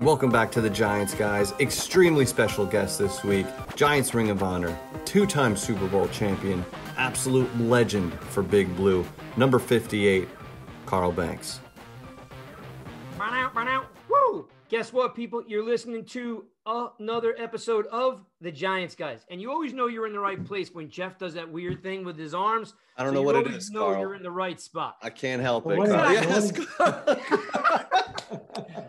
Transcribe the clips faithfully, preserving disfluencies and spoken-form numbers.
Welcome back to the Giants, guys. Extremely special guest this week, Giants Ring of Honor, two-time Super Bowl champion, absolute legend for Big Blue, number fifty-eight, Carl Banks. Run out, run out. Woo! Guess what, people? You're listening to another episode of The Giants Guys. And you always know you're in the right place when Jeff does that weird thing with his arms. I don't so know what it is, know Carl. You always know you're in the right spot. I can't help well, it, Carl. Yes.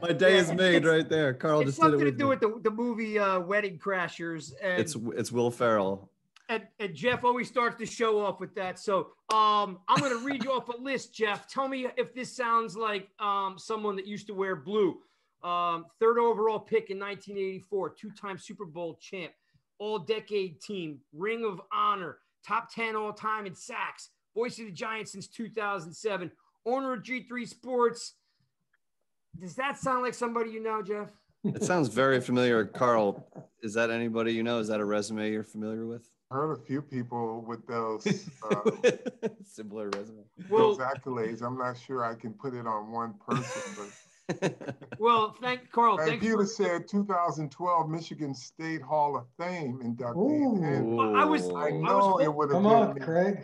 My day yeah, is made right there. Carl just did it with It's something to do me. with the, the movie uh, Wedding Crashers. And it's, it's Will Ferrell. And, and Jeff always starts the show off with that. So um, I'm going to read you off a list, Jeff. Tell me if this sounds like um, someone that used to wear blue. Um, third overall pick in nineteen eighty-four, two-time Super Bowl champ, all-decade team, Ring of Honor, top ten all-time in sacks, voice of the Giants since two thousand seven, owner of G three Sports. Does that sound like somebody you know, Jeff? It sounds very familiar. Carl, is that anybody you know? Is that a resume you're familiar with? I heard a few people with those uh, similar resume. Those well, accolades. I'm not sure I can put it on one person, but. Well, thank Carl. Thank you. Said two thousand twelve Michigan State Hall of Fame inductee. Well, I was. I know I was, it would have. Come on, me. Craig.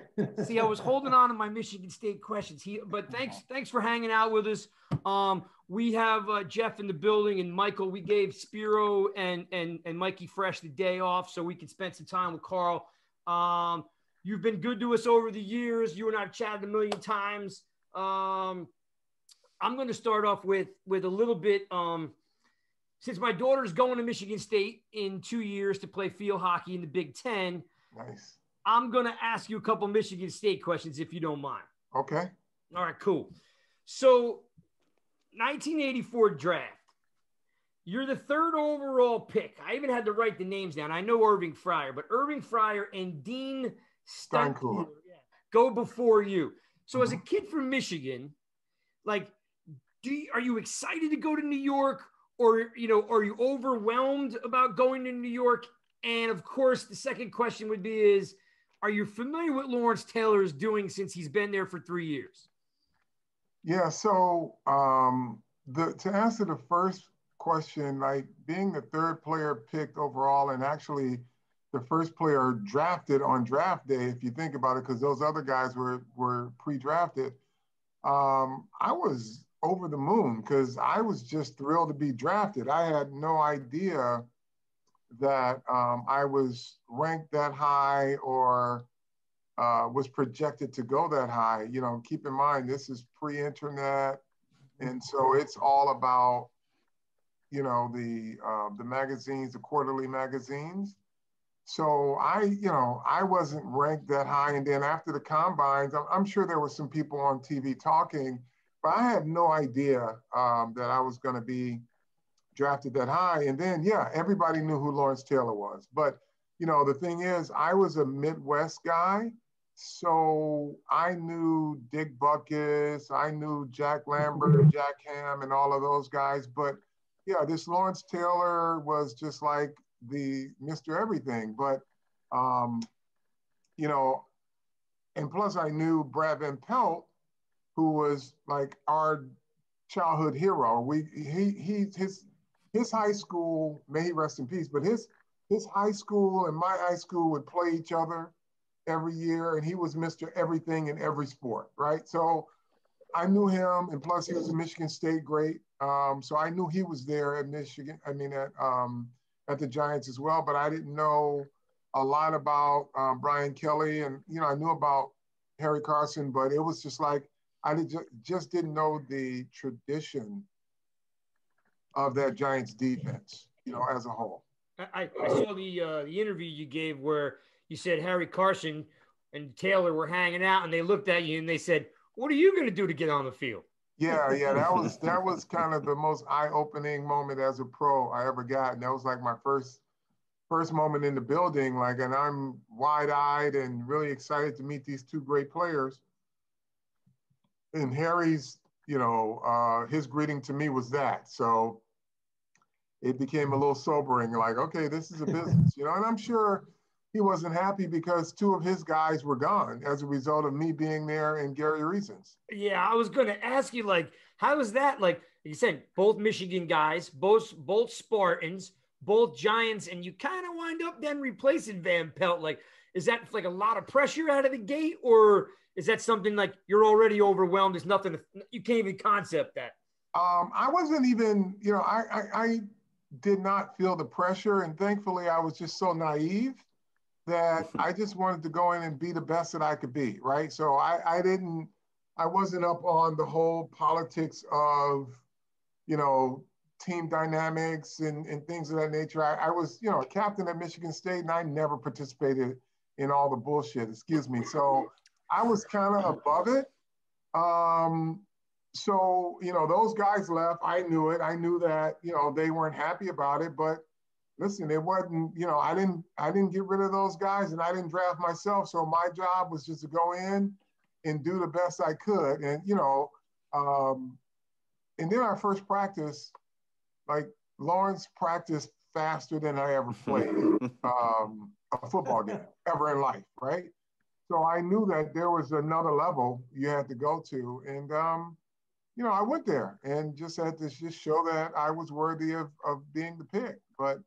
See, I was holding on to my Michigan State questions. He, but thanks, thanks for hanging out with us. Um, we have uh, Jeff in the building and Michael. We gave Spiro and and and Mikey Fresh the day off so we could spend some time with Carl. Um, you've been good to us over the years. You and I've chatted a million times. Um. I'm going to start off with, with a little bit, um, since my daughter's going to Michigan State in two years to play field hockey in the Big Ten, nice. I'm going to ask you a couple Michigan State questions if you don't mind. Okay. All right, cool. So nineteen eighty-four draft, you're the third overall pick. I even had to write the names down. I know Irving Fryer, but Irving Fryer and Dean Steinkuhler yeah, go before you. So mm-hmm. as a kid from Michigan, like, Do you, are you excited to go to New York, or, you know, are you overwhelmed about going to New York? And of course, the second question would be is, are you familiar with Lawrence Taylor is doing since he's been there for three years? Yeah. So um, the, to answer the first question, like being the third player picked overall and actually the first player drafted on draft day, if you think about it, because those other guys were, were pre-drafted. Um, I was over the moon because I was just thrilled to be drafted. I had no idea that um, I was ranked that high or uh, was projected to go that high. You know, keep in mind, this is pre-internet. And so it's all about, you know, the, uh, the magazines, the quarterly magazines. So I, you know, I wasn't ranked that high. And then after the combines, I'm, I'm sure there were some people on T V talking, but I had no idea um, that I was going to be drafted that high. And then, yeah, everybody knew who Lawrence Taylor was. But, you know, the thing is, I was a Midwest guy. So I knew Dick Buckus, I knew Jack Lambert, Jack Ham, and all of those guys. But yeah, this Lawrence Taylor was just like, the Mister Everything, but, um, you know, and plus I knew Brad Van Pelt, who was like our childhood hero. We, he, he, his, his high school, may he rest in peace, but his, his high school and my high school would play each other every year, and he was Mister Everything in every sport, right? So I knew him, and plus he was a Michigan State great. Um, so I knew he was there at Michigan, I mean, at, um, at the Giants as well, but I didn't know a lot about um, Brian Kelly, and you know I knew about Harry Carson, but it was just like I did ju- just didn't know the tradition of that Giants defense, you know, as a whole. I, I saw the uh, the interview you gave where you said Harry Carson and Taylor were hanging out, and they looked at you and they said, "What are you going to do to get on the field?" Yeah, yeah, that was that was kind of the most eye-opening moment as a pro I ever got, and that was like my first first moment in the building. Like, and I'm wide-eyed and really excited to meet these two great players. And Harry's, you know, uh, his greeting to me was that, so it became a little sobering. Like, okay, this is a business, you know. And I'm sure he wasn't happy because two of his guys were gone as a result of me being there and Gary Reasons. Yeah, I was going to ask you, like, how was that? Like, like you said, both Michigan guys, both both Spartans, both Giants, and you kind of wind up then replacing Van Pelt. Like, is that like a lot of pressure out of the gate, or is that something like you're already overwhelmed? There's nothing – you can't even concept that. Um, I wasn't even – you know, I, I, I did not feel the pressure, and thankfully I was just so naive that I just wanted to go in and be the best that I could be, right? So I, I didn't – I wasn't up on the whole politics of, you know, team dynamics and, and things of that nature. I, I was, you know, a captain at Michigan State, and I never participated in all the bullshit, excuse me. So – I was kind of above it. Um, so, you know, those guys left. I knew it. I knew that, you know, they weren't happy about it. But listen, it wasn't, you know, I didn't I didn't get rid of those guys, and I didn't draft myself. So my job was just to go in and do the best I could. And, you know, um, and then our first practice, like Lawrence practiced faster than I ever played um, a football game ever in life, right? So I knew that there was another level you had to go to. And, um, you know, I went there and just had to just show that I was worthy of, of being the pick. But,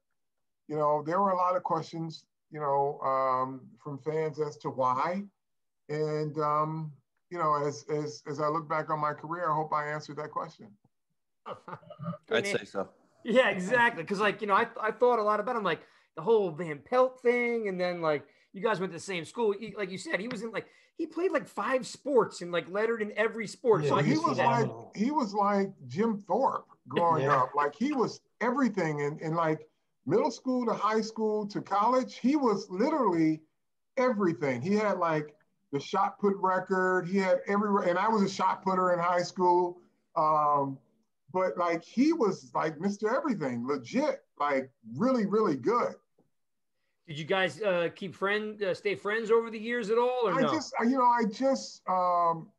you know, there were a lot of questions, you know, um, from fans as to why. And, um, you know, as, as, as I look back on my career, I hope I answered that question. I'd say so. Yeah, exactly. Because, like, you know, I, I thought a lot about him, like the whole Van Pelt thing, and then, like, you guys went to the same school. He, like you said, he was in like, he played like five sports and like lettered in every sport. Yeah, so I he was like, he was like Jim Thorpe growing yeah. up. Like he was everything in, in like middle school to high school to college. He was literally everything. He had like the shot put record. He had every, and I was a shot putter in high school. Um, but like, he was like Mister Everything, legit, like really, really good. Did you guys uh, keep friend, uh, stay friends over the years at all, or I no? just, you know, I just um,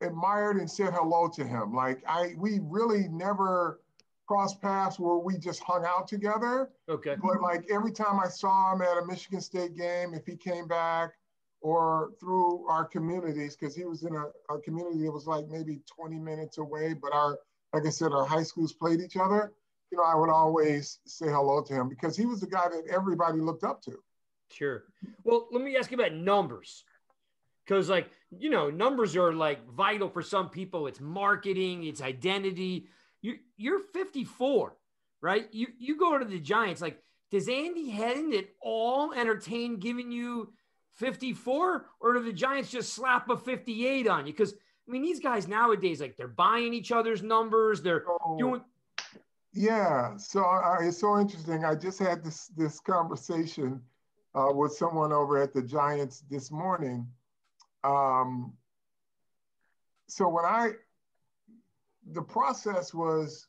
admired and said hello to him. Like I, we really never crossed paths where we just hung out together. Okay. But like every time I saw him at a Michigan State game, if he came back, or through our communities, because he was in a, a community that was like maybe twenty minutes away. But our, like I said, our high schools played each other. You know, I would always say hello to him because he was the guy that everybody looked up to. Sure. Well, let me ask you about numbers. Because, like, you know, numbers are, like, vital for some people. It's marketing. It's identity. You, you're fifty-four, right? You you go to the Giants. Like, does Andy Hedden at all entertain giving you fifty-four? Or do the Giants just slap a fifty-eight on you? Because, I mean, these guys nowadays, like, they're buying each other's numbers. They're oh. doing – Yeah, so uh, it's so interesting. I just had this this conversation uh, with someone over at the Giants this morning. Um, so when I, the process was,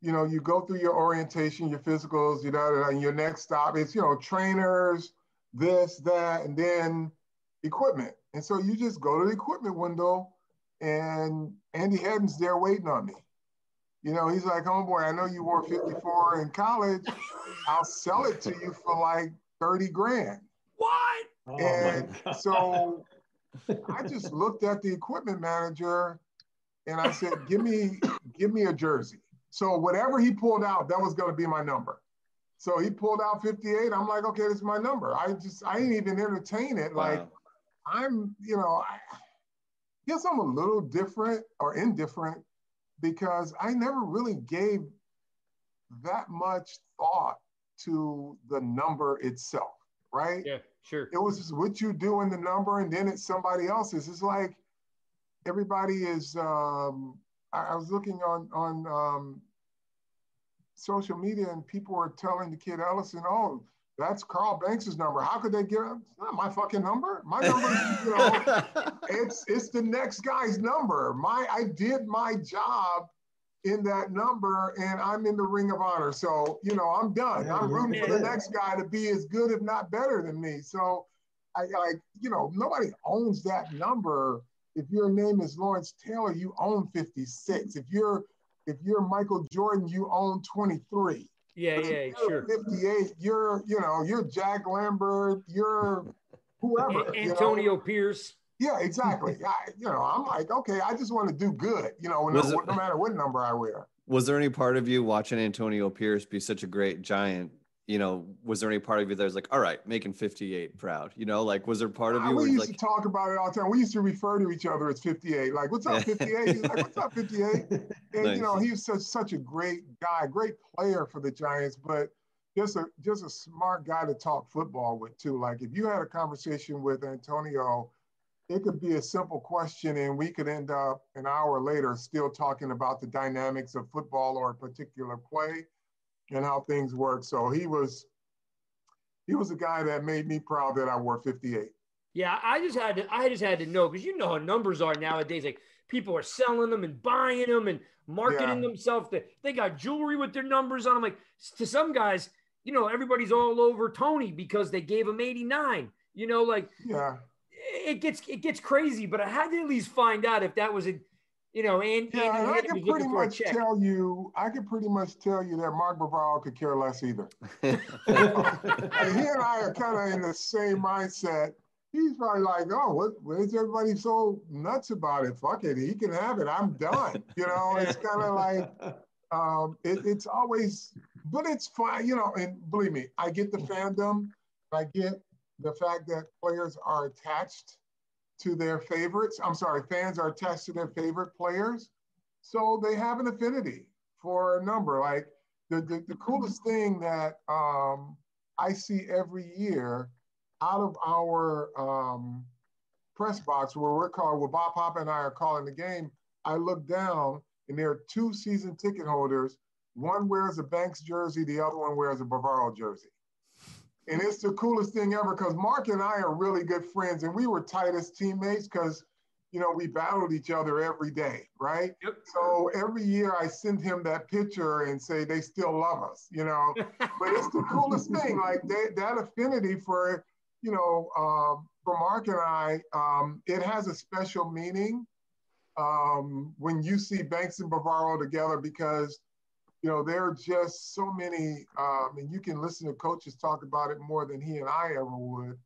you know, you go through your orientation, your physicals, you know, and your next stop is, you know, trainers, this, that, and then equipment. And so you just go to the equipment window, and Andy Hedden's there waiting on me. You know, he's like, oh boy, I know you wore fifty-four in college. I'll sell it to you for like thirty grand. What? Oh, and so I just looked at the equipment manager and I said, give me, give me a jersey. So whatever he pulled out, that was going to be my number. So he pulled out fifty-eight. I'm like, okay, this is my number. I just, I didn't even entertain it. Wow. Like I'm, you know, I guess I'm a little different or indifferent, because I never really gave that much thought to the number itself, right? Yeah, sure. It was just what you do in the number, and then it's somebody else's. It's like everybody is, um, I, I was looking on, on um, social media, and people were telling the kid Ellison, oh, that's Carl Banks' number. How could they give it? It's not my fucking number. My number, you know, it's, it's the next guy's number. My, I did my job in that number, and I'm in the ring of honor. So, you know, I'm done. Yeah, I'm rooting yeah. for the next guy to be as good, if not better than me. So, I like, you know, nobody owns that number. If your name is Lawrence Taylor, you own fifty-six. If you're, if you're Michael Jordan, you own twenty-three. Yeah, yeah, sure. fifty-eight, you're, you know, you're Jack Lambert, you're whoever. Antonio you know? Pierce. Yeah, exactly. I, you know, I'm like, okay, I just want to do good, you know, no, no matter what number I wear. Was there any part of you watching Antonio Pierce be such a great Giant? You know, was there any part of you that was like, all right, making fifty-eight proud? You know, like, was there part of you? We used like, to talk about it all the time. We used to refer to each other as fifty-eight. Like, what's up, fifty-eight? He's like, what's up, fifty-eight? And, nice. You know, he was such, such a great guy, great player for the Giants, but just a, just a smart guy to talk football with, too. Like, if you had a conversation with Antonio, it could be a simple question, and we could end up an hour later still talking about the dynamics of football or a particular play and how things work. So he was, he was a guy that made me proud that I wore fifty-eight. Yeah, I just had to, I just had to know, because you know how numbers are nowadays. Like, people are selling them and buying them and marketing yeah. themselves. They, they got jewelry with their numbers on them. Like, to some guys, you know, everybody's all over Tony because they gave him eighty-nine. You know, like yeah, it gets it gets crazy. But I had to at least find out if that was a. You know, and, yeah, and, and I can pretty much tell you, I can pretty much tell you that Mark Bavaro could care less either. And he and I are kind of in the same mindset. He's probably like, oh, what, why is everybody so nuts about it? Fuck it, he can have it. I'm done. You know, it's kind of like, um, it, it's always, but it's fine. You know, and believe me, I get the fandom. I get the fact that players are attached to their favorites. I'm sorry, fans are attached to their favorite players. So they have an affinity for a number. Like the, the, the coolest thing that um, I see every year out of our um, press box where we're called, where Bob Papa and I are calling the game, I look down and there are two season ticket holders. One wears a Banks jersey, the other one wears a Bavaro jersey. And it's the coolest thing ever, because Mark and I are really good friends, and we were tight as teammates because, you know, we battled each other every day, right? Yep. So every year I send him that picture and say they still love us, you know. But it's the coolest thing, like they, that affinity for, you know, um, for Mark and I, um, it has a special meaning um, when you see Banks and Bavaro together, because you know, there are just so many, um, and you can listen to coaches talk about it more than he and I ever would,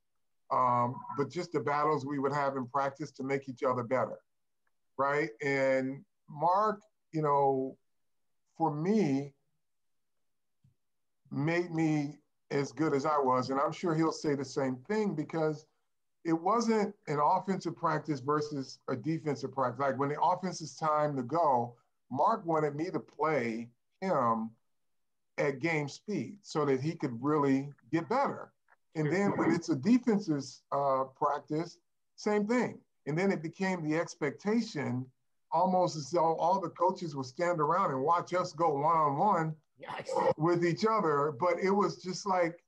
um, but just the battles we would have in practice to make each other better, right? And Mark, you know, for me, made me as good as I was, and I'm sure he'll say the same thing, because it wasn't an offensive practice versus a defensive practice. Like, when the offense is time to go, Mark wanted me to play him at game speed so that he could really get better. And then when it's a defensive uh, practice, same thing. And then it became the expectation, almost as though all the coaches would stand around and watch us go one-on-one yes. with each other. But it was just like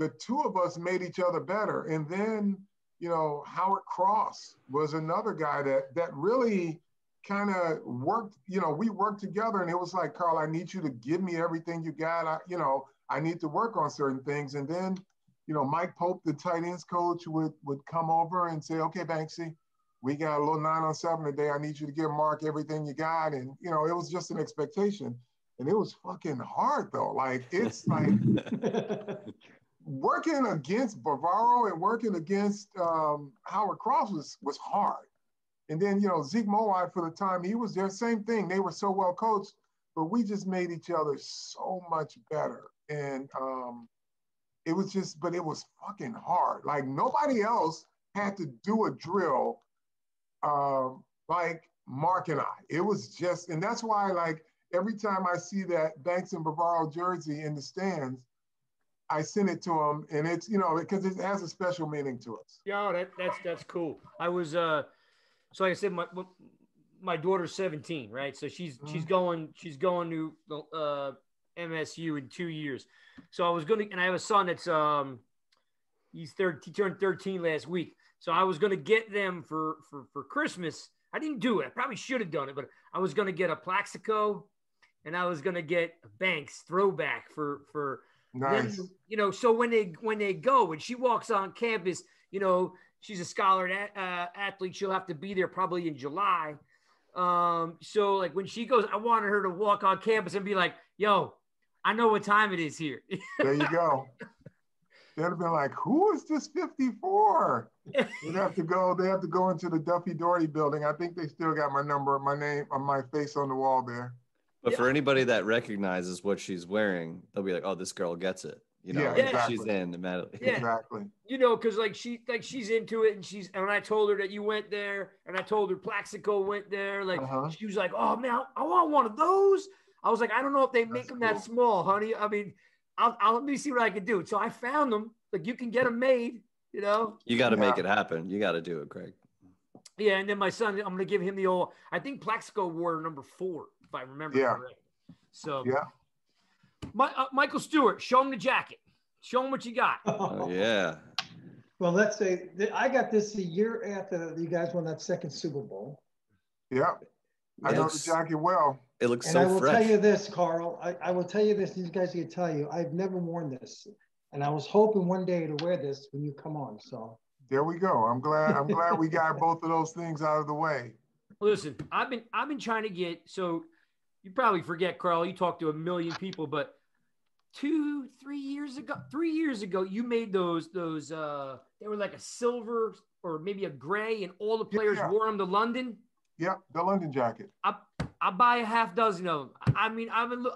the two of us made each other better. And then, you know, Howard Cross was another guy that that really kind of worked, you know, we worked together, and it was like, Carl, I need you to give me everything you got. I, you know, I need to work on certain things. And then, you know, Mike Pope, the tight ends coach, would would come over and say, okay, Banksy, we got a little nine on seven today. I need you to give Mark everything you got. And, you know, it was just an expectation. And it was fucking hard, though. Like, it's like working against Bavaro and working against um, Howard Cross was, was hard. And then, you know, Zeke Mowai, for the time he was there, same thing. They were so well coached, but we just made each other so much better. And um, it was just, but it was fucking hard. Like, nobody else had to do a drill uh, like Mark and I. It was just, and that's why, like, every time I see that Banks and Bavaro jersey in the stands, I sent it to him. And it's, you know, because it has a special meaning to us. Yeah, that, that's, that's cool. I was, uh, So like I said, my my daughter's seventeen, right? So she's she's going she's going to uh, M S U in two years. So I was gonna, and I have a son that's um he's thirteen, he turned thirteen last week. So I was gonna get them for for for Christmas. I didn't do it. I probably should have done it, but I was gonna get a Plaxico, and I was gonna get a Banks throwback for for nice. Them, you know. So when they when they go, when she walks on campus, you know. She's a scholar and uh, athlete. She'll have to be there probably in July. Um, so, like, when she goes, I wanted her to walk on campus and be like, yo, I know what time it is here. There you go. They'd have been like, who is this fifty-four? They'd have to go. They have to go into the Duffy Doherty building. I think they still got my number, my name, my face on the wall there. But yeah. for anybody that recognizes what she's wearing, they'll be like, oh, this girl gets it. You know, yeah, exactly. she's in immediately. Yeah. Exactly. You know, because like she, like she's into it, and she's, and I told her that you went there, and I told her Plaxico went there. Like uh-huh. she was like, oh man, I want one of those. I was like, I don't know if they make That's them cool. that small, honey. I mean, I'll, I'll let me see what I can do. So I found them. Like you can get them made. You know. You got to yeah. make it happen. You got to do it, Craig. Yeah, and then my son, I'm gonna give him the old. I think Plaxico wore number four, if I remember yeah. correctly. So yeah. My, uh, Michael Stewart, show him the jacket. Show him what you got. Oh, yeah. Well, let's say I got this a year after you guys won that second Super Bowl. Yeah. I know the jacket well. It looks and so fresh. And I will fresh. tell you this, Carl. I, I will tell you this, and you guys can tell you, I've never worn this. And I was hoping one day to wear this when you come on. So there we go. I'm glad I'm glad we got both of those things out of the way. Listen, I've been I've been trying to get so you probably forget, Carl, you talked to a million people, but two, three years ago, three years ago, you made those, those, uh, they were like a silver or maybe a gray, and all the players yeah. wore them to London. Yeah, the London jacket. I, I buy a half dozen of them. I mean, I've been,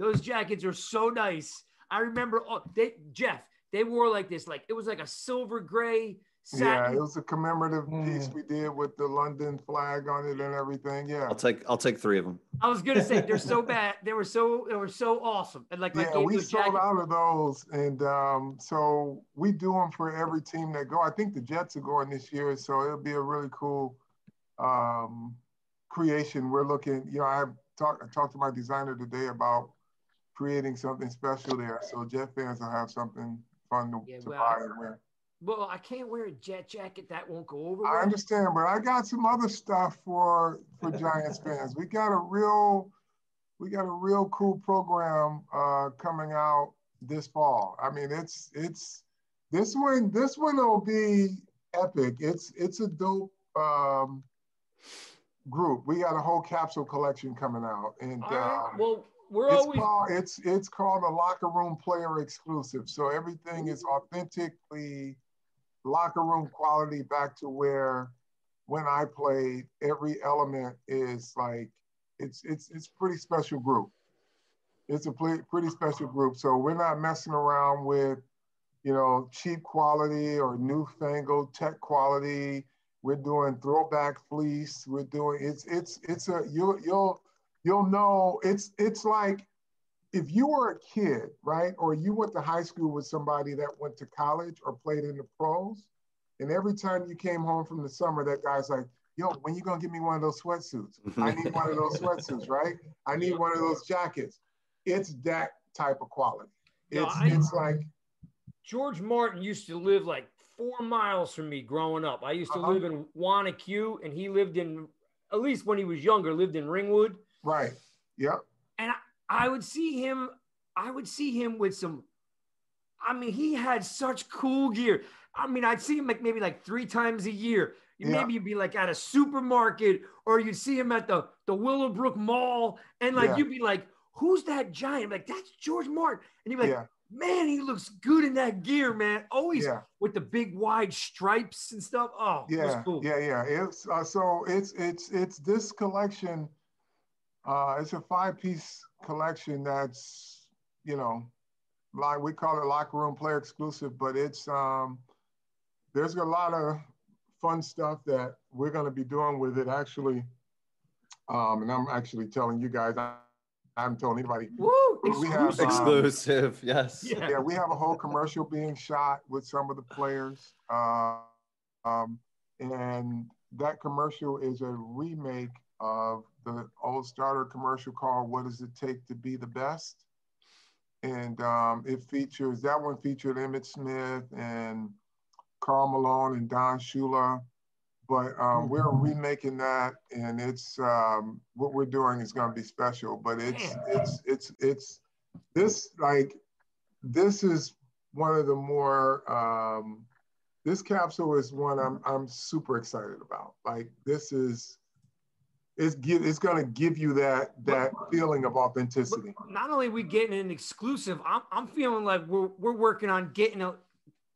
those jackets are so nice. I remember, oh, they, Jeff, they wore like this, like, it was like a silver gray satin. Yeah, it was a commemorative piece mm. we did with the London flag on it and everything. Yeah, I'll take I'll take three of them. I was gonna say they're so bad. They were so they were so awesome. And like yeah, we sold out of those, and um, so we do them for every team that go. I think the Jets are going this year, so it'll be a really cool um, creation. We're looking. You know, I talked I talked to my designer today about creating something special there, so Jet fans will have something fun to, yeah, to well, buy and wear. Well, I can't wear a Jet jacket. That won't go over. I understand, but I got some other stuff for for Giants fans. We got a real, we got a real cool program uh, coming out this fall. I mean, it's it's this one. This one will be epic. It's it's a dope um, group. We got a whole capsule collection coming out, and right. um, well, we're it's always called, it's it's called a locker room player exclusive. So everything is authentically locker room quality, back to where when I played, every element is like, it's it's it's pretty special group. It's a play, pretty special group. So we're not messing around with, you know, cheap quality or newfangled tech quality. We're doing throwback fleece. We're doing it's it's it's a you'll you'll you'll know it's it's like if you were a kid, right, or you went to high school with somebody that went to college or played in the pros, and every time you came home from the summer, that guy's like, yo, when you gonna give me one of those sweatsuits? I need one of those sweatsuits, right? I need one of those jackets. It's that type of quality. It's, no, I, it's like... George Martin used to live like four miles from me growing up. I used to uh-huh. live in Wanacue, and he lived in, at least when he was younger, lived in Ringwood. Right, yep. And I, I would see him, I would see him with some, I mean, he had such cool gear. I mean, I'd see him like maybe like three times a year. Yeah. Maybe you'd be like at a supermarket, or you'd see him at the, the Willowbrook Mall. And like, yeah. you'd be like, who's that giant? I'm like, that's George Martin. And you'd be like, yeah. man, he looks good in that gear, man. Always yeah. with the big wide stripes and stuff. Oh, yeah, it was cool. Yeah, yeah. It's, uh, so it's, it's, it's this collection. Uh, it's a five-piece collection that's, you know, like we call it locker room player exclusive, but it's um, there's a lot of fun stuff that we're going to be doing with it, actually. Um, and I'm actually telling you guys, I, I haven't told anybody. Woo, we have, um, exclusive, yes. Yeah. yeah, we have a whole commercial being shot with some of the players. Uh, um, and that commercial is a remake of the old starter commercial called What Does It Take to Be the Best? And um, it features, that one featured Emmitt Smith and Karl Malone and Don Shula. But um, we're remaking that, and it's, um, what we're doing is gonna be special, but it's, it's, it's, it's, this, like, this is one of the more, um, this capsule is one I'm, I'm super excited about. Like, this is, It's give, it's gonna give you that that but, feeling of authenticity. Not only are we getting an exclusive, I'm I'm feeling like we're we're working on getting a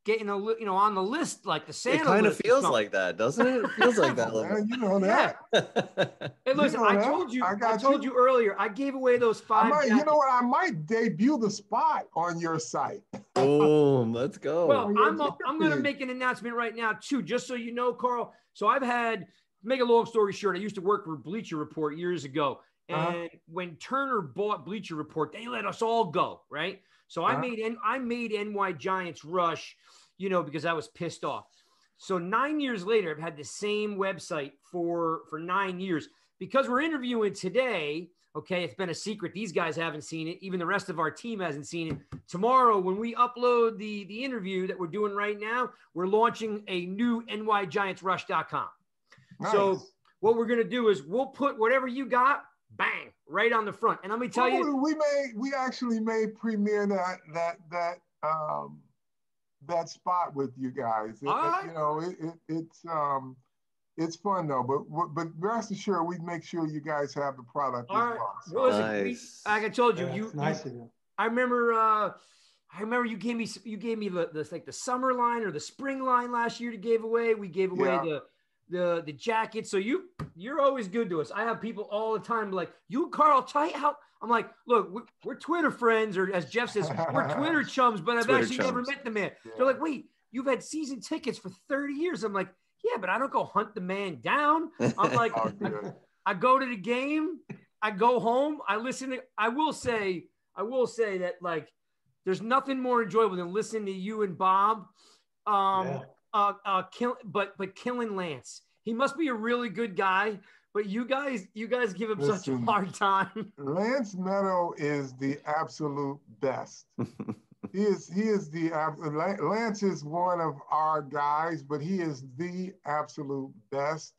getting a you know on the list like the Santa. It kind of feels like that, doesn't it? It feels like that. Man, you know that. Yeah. Hey, listen, you know I that. told you. I, I told you. you earlier. I gave away those five. Might, you know what? I might debut the spot on your site. Boom! Let's go. Well, I'm a, I'm going to make an announcement right now too, just so you know, Carl. So I've had make a long story short. I used to work for Bleacher Report years ago, and uh-huh. when Turner bought Bleacher Report, they let us all go, right? So uh-huh. I made I made NYGiantsRush, you know, because I was pissed off. So nine years later, I've had the same website for, for nine years. Because we're interviewing today, okay, it's been a secret. These guys haven't seen it. Even the rest of our team hasn't seen it. Tomorrow, when we upload the, the interview that we're doing right now, we're launching a new N Y Giants Rush dot com. Nice. So what we're going to do is we'll put whatever you got, bang, right on the front. And let me tell well, you. We made, we actually made premiere that, that, that, um, that spot with you guys. It, right. it, you know, it, it, it's, um, it's fun though, but, but rest assured, we make sure you guys have the product. All as right. well. So. Well, listen, nice. we, like I told you, yeah, you, nice you, of you. I remember, uh, I remember you gave me, you gave me the, the, like the summer line or the spring line last year to give away. We gave away yeah. the, the the jacket. So you you're always good to us. I have people all the time like, you Carl tight out. I'm like, look, we're, we're Twitter friends, or as Jeff says, we're Twitter chums, but I've Twitter actually chums. never met the man. Yeah. They're like, wait, you've had season tickets for thirty years. I'm like, yeah, but I don't go hunt the man down. I'm like, oh, I, I go to the game, I go home, I listen to, I will say, I will say that like, there's nothing more enjoyable than listening to you and Bob. Um, yeah. Uh, uh, kill, but but killing Lance. He must be a really good guy, but you guys, you guys give him Listen, such a hard time. Lance Medow is the absolute best. he is he is the Lance is one of our guys, but he is the absolute best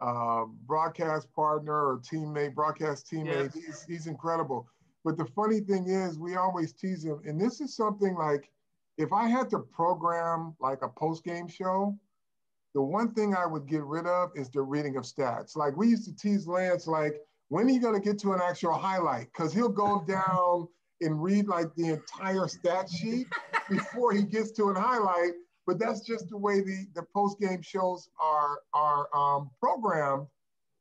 uh, broadcast partner or teammate, broadcast teammate. Yes. He's, he's incredible. But the funny thing is, we always tease him, and this is something like. If I had to program like a post-game show, the one thing I would get rid of is the reading of stats. Like we used to tease Lance, like, when are you going to get to an actual highlight? Because he'll go down and read like the entire stat sheet before he gets to an highlight. But that's just the way the, the post-game shows are, are um, programmed.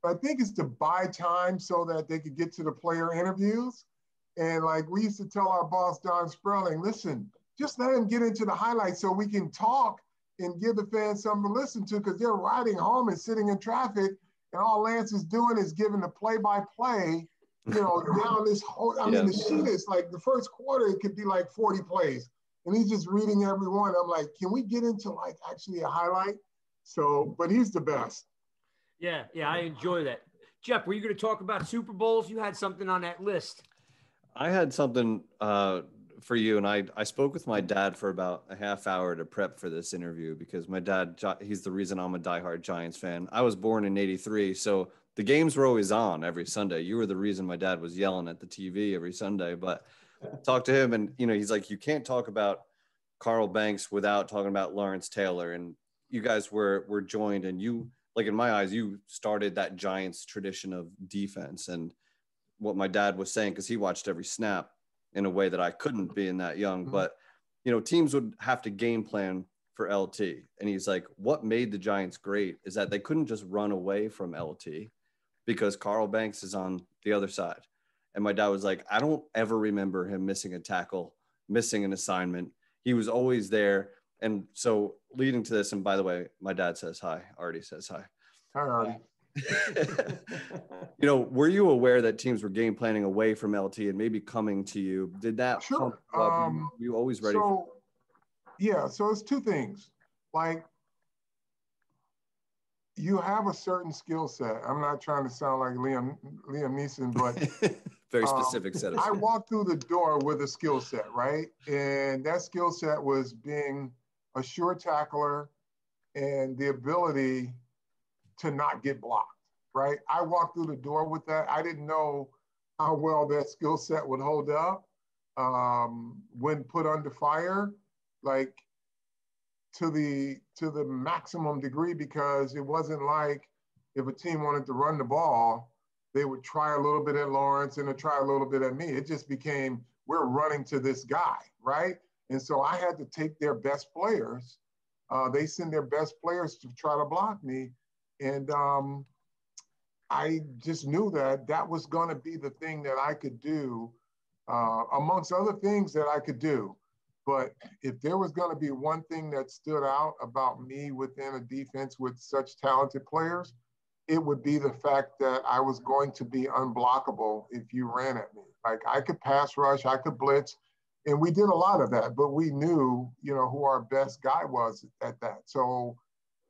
But I think it's to buy time so that they could get to the player interviews. And like we used to tell our boss, Don Sperling, listen, just let him get into the highlights so we can talk and give the fans something to listen to, because they're riding home and sitting in traffic, and all Lance is doing is giving the play-by-play, you know, down this whole, I yeah. mean, the sheet is like the first quarter, it could be like forty plays, and he's just reading every one. I'm like, can we get into like actually a highlight? So, but he's the best. Yeah, yeah, I enjoy that. Jeff, were you going to talk about Super Bowls? You had something on that list. I had something, uh, for you. And I, I spoke with my dad for about a half hour to prep for this interview, because my dad, he's the reason I'm a diehard Giants fan. I was born in eighty-three. So the games were always on every Sunday. You were the reason my dad was yelling at the T V every Sunday, but I talked to him and, you know, he's like, you can't talk about Carl Banks without talking about Lawrence Taylor. And you guys were, were joined, and you, like in my eyes, you started that Giants tradition of defense. And what my dad was saying, cause he watched every snap in a way that I couldn't be in that young, but you know, teams would have to game plan for L T. And he's like, what made the Giants great is that they couldn't just run away from L T, because Carl Banks is on the other side. And my dad was like, I don't ever remember him missing a tackle, missing an assignment. He was always there. And so leading to this, and by the way, my dad says hi, Artie says hi. Hi, Artie. You know, were you aware that teams were game planning away from L T and maybe coming to you? Did that sure. pump up? Um, were you always ready? So, for yeah, so it's two things. Like, you have a certain skill set. I'm not trying to sound like Liam Liam Neeson, but very specific um, set of I walked through the door with a skill set, right? And that skill set was being a sure tackler and the ability to not get blocked, right? I walked through the door with that. I didn't know how well that skill set would hold up um, when put under fire, like to the to the maximum degree, because it wasn't like if a team wanted to run the ball, they would try a little bit at Lawrence and they'd try a little bit at me. It just became, we're running to this guy, right? And so I had to take their best players. Uh, they send their best players to try to block me. And um, I just knew that that was going to be the thing that I could do, uh, amongst other things that I could do. But if there was going to be one thing that stood out about me within a defense with such talented players, it would be the fact that I was going to be unblockable if you ran at me. Like, I could pass rush, I could blitz, and we did a lot of that, but we knew, you know, who our best guy was at that. So,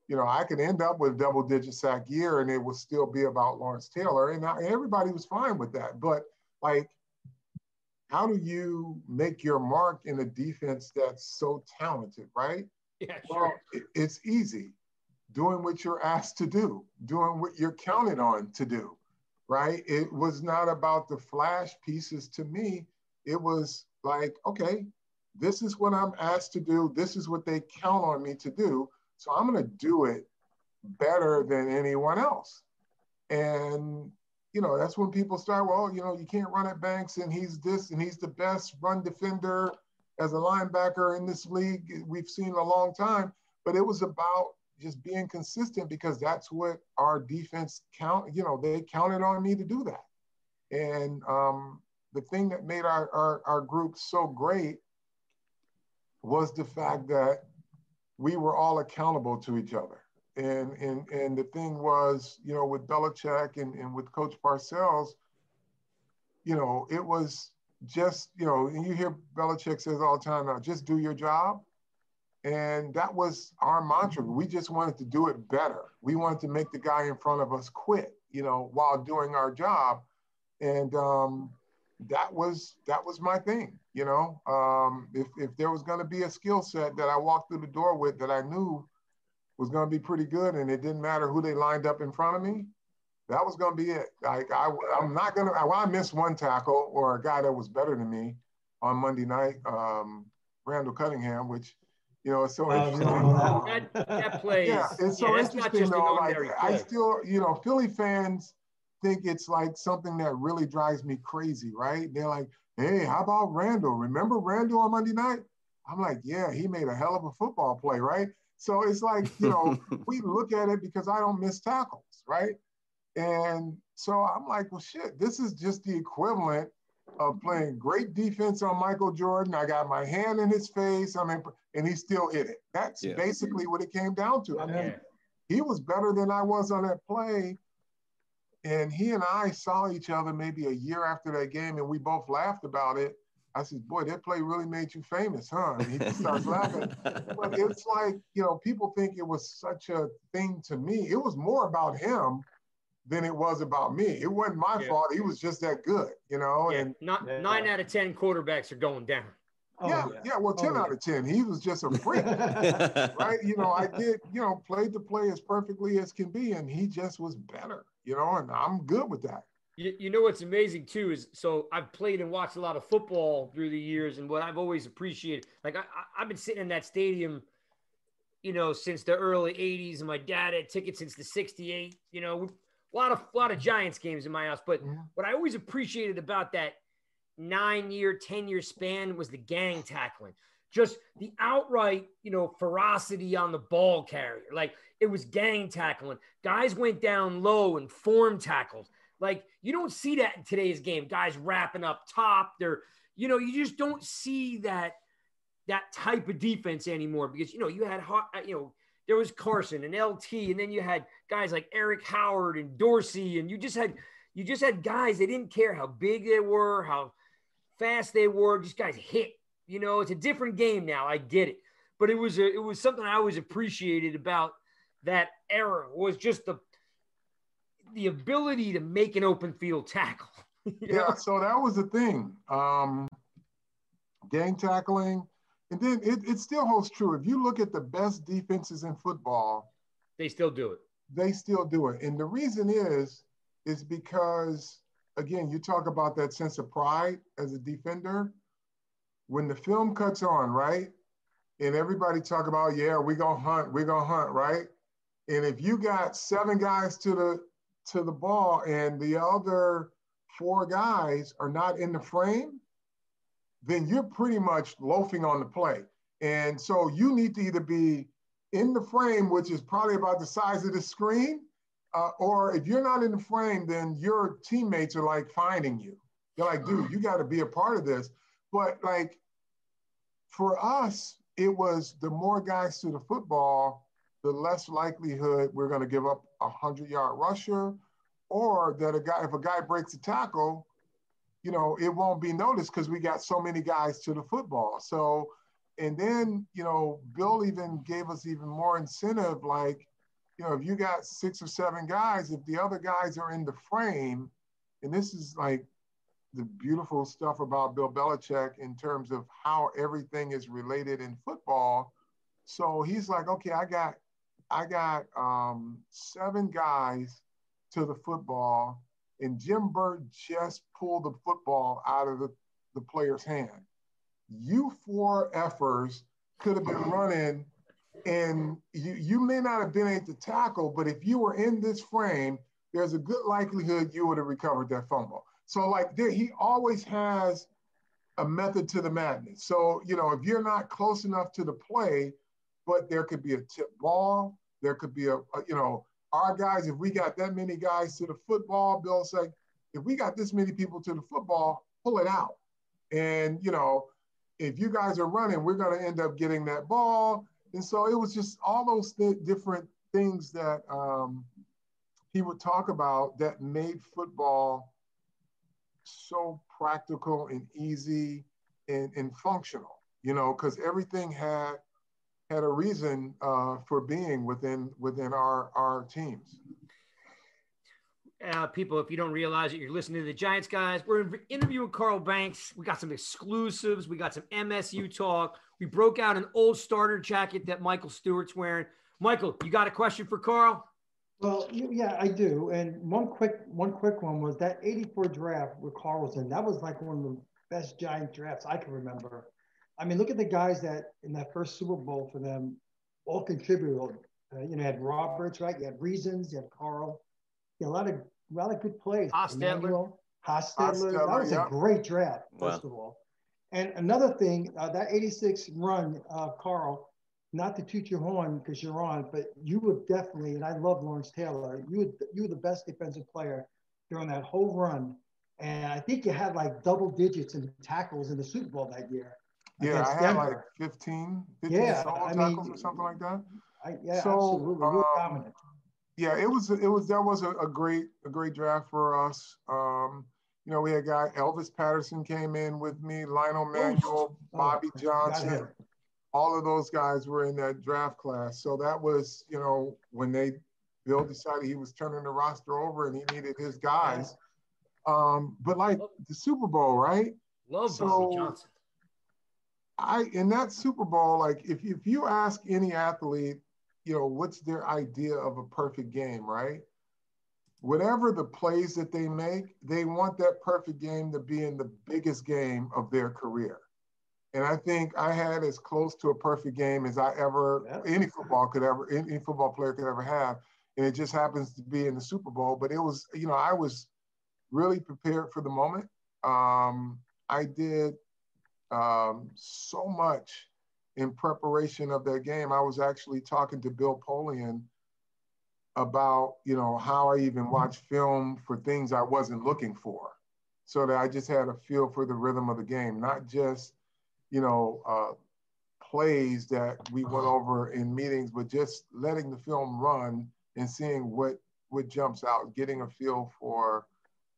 you know, I could end up with a double-digit sack year, and it would still be about Lawrence Taylor, and I, everybody was fine with that. But, like, how do you make your mark in a defense that's so talented, right? Yeah, sure. Well, it, it's easy. Doing what you're asked to do, doing what you're counted on to do, right? It was not about the flash pieces to me. It was like, okay, this is what I'm asked to do. This is what they count on me to do. So I'm going to do it better than anyone else. And, you know, that's when people start, well, you know, you can't run at Banks, and he's this, and he's the best run defender as a linebacker in this league we've seen in a long time. But it was about just being consistent, because that's what our defense count, you know, they counted on me to do that. And um, the thing that made our, our, our group so great was the fact that we were all accountable to each other. And, and, and the thing was, you know, with Belichick and, and with Coach Parcells, you know, it was just, you know, and you hear Belichick says all the time now, just do your job. And that was our mantra. We just wanted to do it better. We wanted to make the guy in front of us quit, you know, while doing our job. And um, that was that was my thing, you know. Um, if, if there was going to be a skill set that I walked through the door with that I knew was going to be pretty good, and it didn't matter who they lined up in front of me, that was going to be it. Like, I, I'm not going to – well, I missed one tackle or a guy that was better than me on Monday night, um, Randall Cunningham, which – You know, it's so interesting. Oh, no. that, that plays. Yeah, it's so yeah, interesting, though. Like, I still, you know, Philly fans think it's like something that really drives me crazy, right? They're like, hey, how about Randall? Remember Randall on Monday night? I'm like, yeah, he made a hell of a football play, right? So it's like, you know, we look at it because I don't miss tackles, right? And so I'm like, well, shit, this is just the equivalent of playing great defense on Michael Jordan. I got my hand in his face. I mean, and he still hit it. That's yeah. basically what it came down to. I mean, yeah. he was better than I was on that play. And he and I saw each other maybe a year after that game, and we both laughed about it. I said, boy, that play really made you famous, huh? And he just starts laughing. But it's like, you know, people think it was such a thing to me. It was more about him than it was about me. It wasn't my yeah. fault. He was just that good, you know. Yeah. And not yeah. nine out of ten quarterbacks are going down. Oh, yeah, yeah, yeah. Well, ten oh, out yeah. of ten, he was just a freak, right? You know, I did, you know, played the play as perfectly as can be, and he just was better, you know. And I'm good with that. You, you know what's amazing too is, so I've played and watched a lot of football through the years, and what I've always appreciated, like I, I, I've been sitting in that stadium, you know, since the early eighties, and my dad had tickets since the sixty-eight. You know. A lot of, a lot of Giants games in my house. But yeah. what I always appreciated about that nine-year, ten-year span was the gang tackling. Just the outright, you know, ferocity on the ball carrier. Like, it was gang tackling. Guys went down low and form tackled. Like, you don't see that in today's game. Guys wrapping up top. They're, you know, you just don't see that that type of defense anymore because, you know, you had, you know, there was Carson and L T, and then you had guys like Eric Howard and Dorsey, and you just had you just had guys that didn't care how big they were, how fast they were, just guys hit. You know, it's a different game now. I get it, but it was a, it was something I always appreciated about that era was just the the ability to make an open field tackle. Yeah, know? So that was the thing, um, gang tackling. And then it, it still holds true. If you look at the best defenses in football, they still do it. They still do it. And the reason is, is because, again, you talk about that sense of pride as a defender. When the film cuts on, right, and everybody talk about, yeah, we're going to hunt, we're going to hunt, right? And if you got seven guys to the to the ball and the other four guys are not in the frame, then you're pretty much loafing on the play. And so you need to either be in the frame, which is probably about the size of the screen, uh, or if you're not in the frame, then your teammates are like finding you. They're like, dude, you got to be a part of this. But like for us, it was the more guys to the football, the less likelihood we're going to give up a hundred-yard rusher, or that a guy, if a guy breaks a tackle, you know, it won't be noticed because we got so many guys to the football. So, and then, you know, Bill even gave us even more incentive, like, you know, if you got six or seven guys, if the other guys are in the frame, and this is like the beautiful stuff about Bill Belichick in terms of how everything is related in football. So he's like, okay, I got, I got um, seven guys to the football, and Jim Burt just pulled the football out of the, the player's hand. You four effers could have been running, and you, you may not have been able to tackle, but if you were in this frame, there's a good likelihood you would have recovered that fumble. So like there, he always has a method to the madness. So, you know, if you're not close enough to the play, but there could be a tip ball, there could be a, a you know, our guys, if we got that many guys to the football, Bill's like, if we got this many people to the football, pull it out. And, you know, if you guys are running, we're going to end up getting that ball. And so it was just all those th- different things that um, he would talk about that made football so practical and easy and, and functional, you know, because everything had had a reason uh, for being within within our, our teams. Uh, people, if you don't realize it, you're listening to the Giants guys. We're interviewing Carl Banks. We got some exclusives. We got some M S U talk. We broke out an old starter jacket that Michael Stewart's wearing. Michael, you got a question for Carl? Well, yeah, I do. And one quick one quick one was that eighty-four draft with Carl was in. That was like one of the best Giant drafts I can remember. I mean, look at the guys that in that first Super Bowl for them all contributed. Uh, you know, you had Roberts, right? You had Reasons, you had Carl. You had a lot of a lot of good plays. Hostetler. Hostetler. That was yeah. a great draft, first wow. of all. And another thing, uh, that eighty-six run of Carl, not to toot your horn because you're on, but you were definitely, and I love Lawrence Taylor, you were, you were the best defensive player during that whole run. And I think you had like double digits in tackles in the Super Bowl that year. Yeah, I had Denver. Like fifteen, fifteen yeah, solo I tackles mean, or something like that. I, yeah, so, absolutely. Um, you were dominant. Yeah, it was, it was, that was a, a great, a great draft for us. Um, you know, we had a guy, Elvis Patterson came in with me, Lionel Manuel, Bobby oh, Johnson. All of those guys were in that draft class. So that was, you know, when they, Bill decided he was turning the roster over and he needed his guys. Um, but like the Super Bowl, right? Love so Bobby Johnson. I, in that Super Bowl, like if, if you ask any athlete, you know, what's their idea of a perfect game, right? Whatever the plays that they make, they want that perfect game to be in the biggest game of their career. And I think I had as close to a perfect game as I ever, yeah. any football could ever, any football player could ever have. And it just happens to be in the Super Bowl. But it was, you know, I was really prepared for the moment. Um, I did um, so much in preparation of that game. I was actually talking to Bill Polian about, you know, how I even watched film for things I wasn't looking for. So that I just had a feel for the rhythm of the game, not just you know, uh, plays that we went over in meetings, but just letting the film run and seeing what, what jumps out, getting a feel for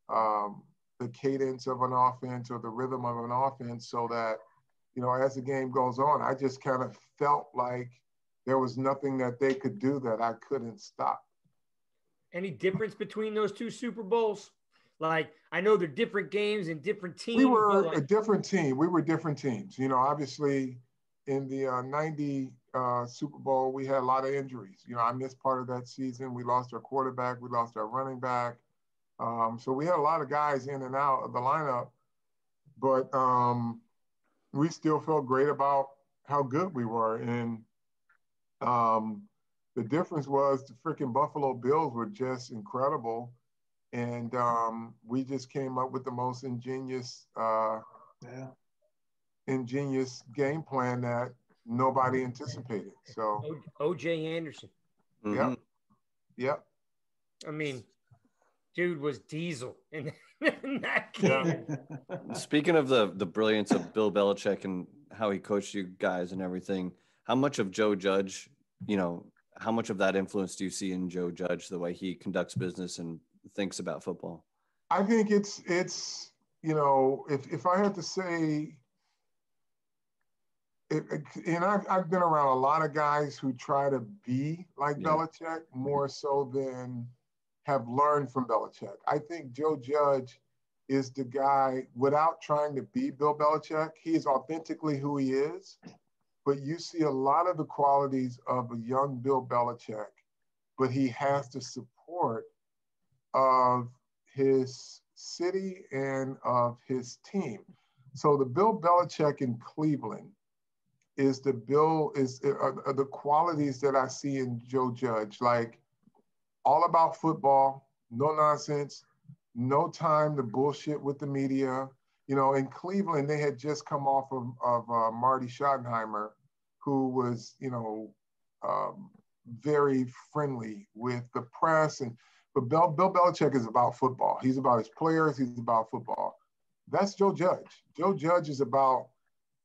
um, the cadence of an offense or the rhythm of an offense so that, you know, as the game goes on, I just kind of felt like there was nothing that they could do that I couldn't stop. Any difference between those two Super Bowls? Like, I know they're different games and different teams. We were like- a different team. We were different teams. You know, obviously in the uh, ninety uh, Super Bowl, we had a lot of injuries. You know, I missed part of that season. We lost our quarterback. We lost our running back. Um, so we had a lot of guys in and out of the lineup. But um, we still felt great about how good we were. And um, the difference was the freaking Buffalo Bills were just incredible. And um, we just came up with the most ingenious uh, yeah. ingenious game plan that nobody anticipated. So O J Anderson. Mm-hmm. Yep. Yep. I mean, dude was diesel in, in that game. Yeah. Speaking of the the brilliance of Bill Belichick and how he coached you guys and everything, how much of Joe Judge, you know, how much of that influence do you see in Joe Judge, the way he conducts business and thinks about football? I think it's, it's, you know, if, if I had to say, it, it, and I've, I've been around a lot of guys who try to be like yeah. Belichick more so than have learned from Belichick. I think Joe Judge is the guy, without trying to be Bill Belichick, he is authentically who he is, but you see a lot of the qualities of a young Bill Belichick, but he has the support of his city and of his team. So the Bill Belichick in Cleveland is the Bill, is uh, the qualities that I see in Joe Judge, like all about football, no nonsense, no time to bullshit with the media. You know, in Cleveland, they had just come off of, of uh, Marty Schottenheimer, who was, you know, um, very friendly with the press. And But Bill, Bill Belichick is about football. He's about his players. He's about football. That's Joe Judge. Joe Judge is about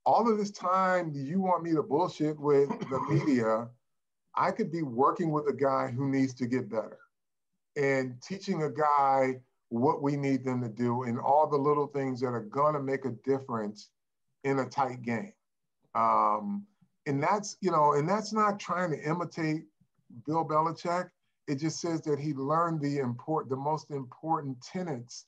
all of this time you want me to bullshit with the media. I could be working with a guy who needs to get better and teaching a guy what we need them to do and all the little things that are going to make a difference in a tight game. Um, and that's, you know, and that's not trying to imitate Bill Belichick. It just says that he learned the import, the most important tenets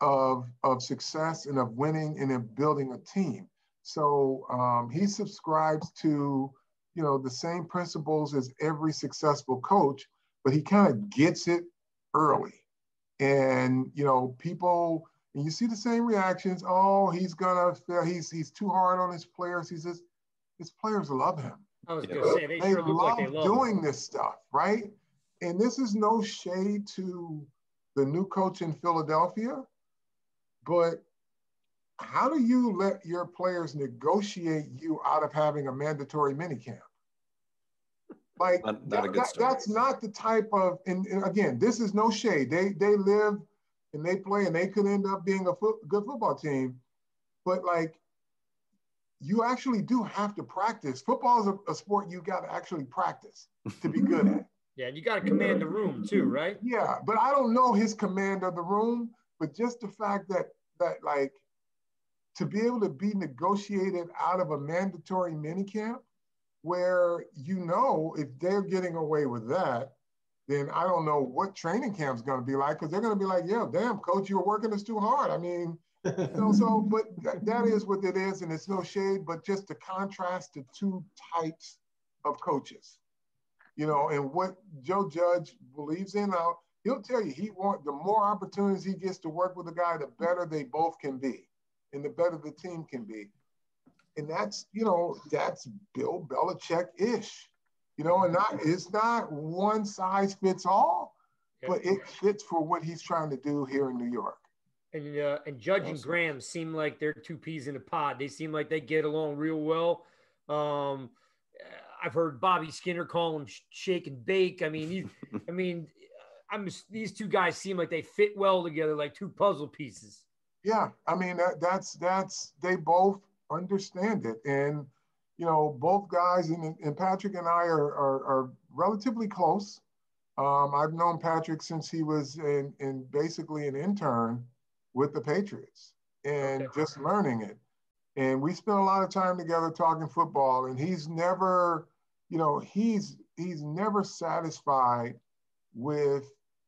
of, of success and of winning and of building a team. So um, he subscribes to, you know, the same principles as every successful coach, but he kind of gets it early. And, you know, people, and you see the same reactions. Oh, he's gonna fail. He's he's too hard on his players. He's just, his players love him. I was gonna say, they, they sure love, like they love doing him. This stuff, right? And this is no shade to the new coach in Philadelphia, but how do you let your players negotiate you out of having a mandatory minicamp? Like not, not that, a good that, that's not the type of, and, and again, this is no shade. They they live and they play and they could end up being a fo- good football team, but like you actually do have to practice. Football is a, a sport you got to actually practice to be good at. Yeah, you got to command the room too, right? Yeah, but I don't know his command of the room, but just the fact that that like to be able to be negotiated out of a mandatory minicamp, where you know if they're getting away with that, then I don't know what training camp's going to be like, because they're going to be like, yeah, damn, coach, you were working us too hard. I mean, you know, so, but th- that is what it is, and it's no shade, but just to contrast the two types of coaches, you know, and what Joe Judge believes in. Now, he'll tell you he wants, the more opportunities he gets to work with a guy, the better they both can be and the better the team can be. And that's, you know, that's Bill Belichick-ish, you know, and not, it's not one size fits all, but it fits for what he's trying to do here in New York. And uh, and Judge awesome. and Graham seem like they're two peas in a pod. They seem like they get along real well. Um, I've heard Bobby Skinner call him shake and bake. I mean, you, I mean, I'm these two guys seem like they fit well together, like two puzzle pieces. Yeah, I mean, that, that's that's they both understand it. And, you know, both guys, and, and Patrick and I are, are, are relatively close. Um, I've known Patrick since he was in, in basically an intern with the Patriots and okay. just learning it. And we spent a lot of time together talking football, and he's never, you know, he's, he's never satisfied with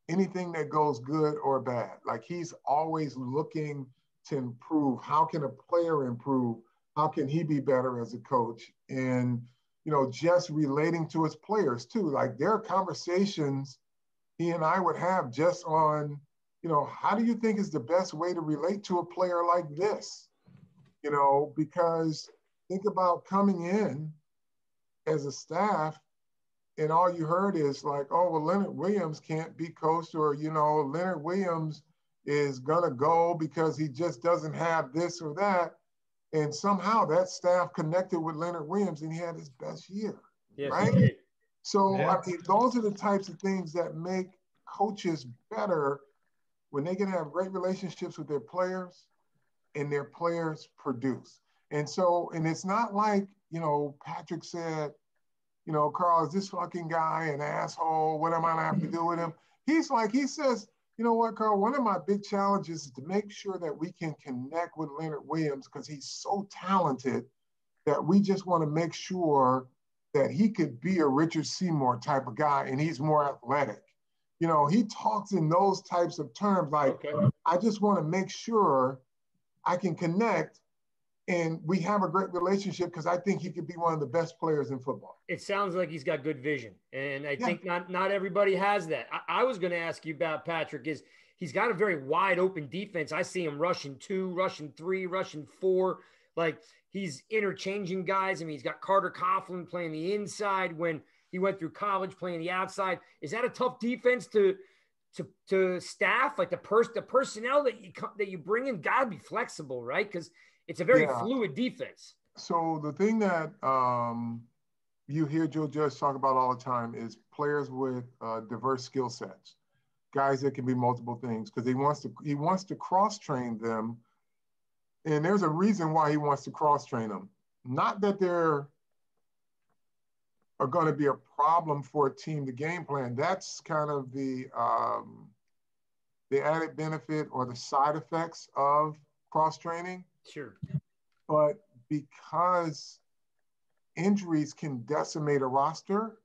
anything that goes good or bad. Like he's always looking to improve. How can a player improve? How can he be better as a coach? And, you know, just relating to his players too. Like there are conversations he and I would have just on, you know, how do you think is the best way to relate to a player like this? You know, because think about coming in as a staff and all you heard is like, oh, well, Leonard Williams can't be coached, or, you know, Leonard Williams is going to go because he just doesn't have this or that. And somehow that staff connected with Leonard Williams and he had his best year, yes, right? So yeah. I mean, those are the types of things that make coaches better when they can have great relationships with their players and their players produce. And so, and it's not like, you know, Patrick said, you know, Carl, is this fucking guy an asshole? What am I gonna have to do with him? He's like, he says, you know what, Carl, one of my big challenges is to make sure that we can connect with Leonard Williams because he's so talented that we just want to make sure that he could be a Richard Seymour type of guy and he's more athletic. You know, he talks in those types of terms. Like, okay. I just want to make sure I can connect and we have a great relationship because I think he could be one of the best players in football. It sounds like he's got good vision. And I yeah. think not not everybody has that. I, I was going to ask you about Patrick is he's got a very wide open defense. I see him rushing two, rushing three, rushing four. Like he's interchanging guys. I mean, he's got Carter Coughlin playing the inside when he went through college playing the outside. Is that a tough defense to to, to staff? Like the, pers- the personnel that you, that you bring in got to be flexible, right? Because it's a very yeah. fluid defense. So the thing that um, you hear Joe Judge talk about all the time is players with uh, diverse skill sets, guys that can be multiple things, because he wants to he wants to cross-train them. And there's a reason why he wants to cross-train them. Not that they're are going to be a problem for a team to game plan. That's kind of the um, the added benefit or the side effects of cross-training. Sure. But because injuries can decimate a roster,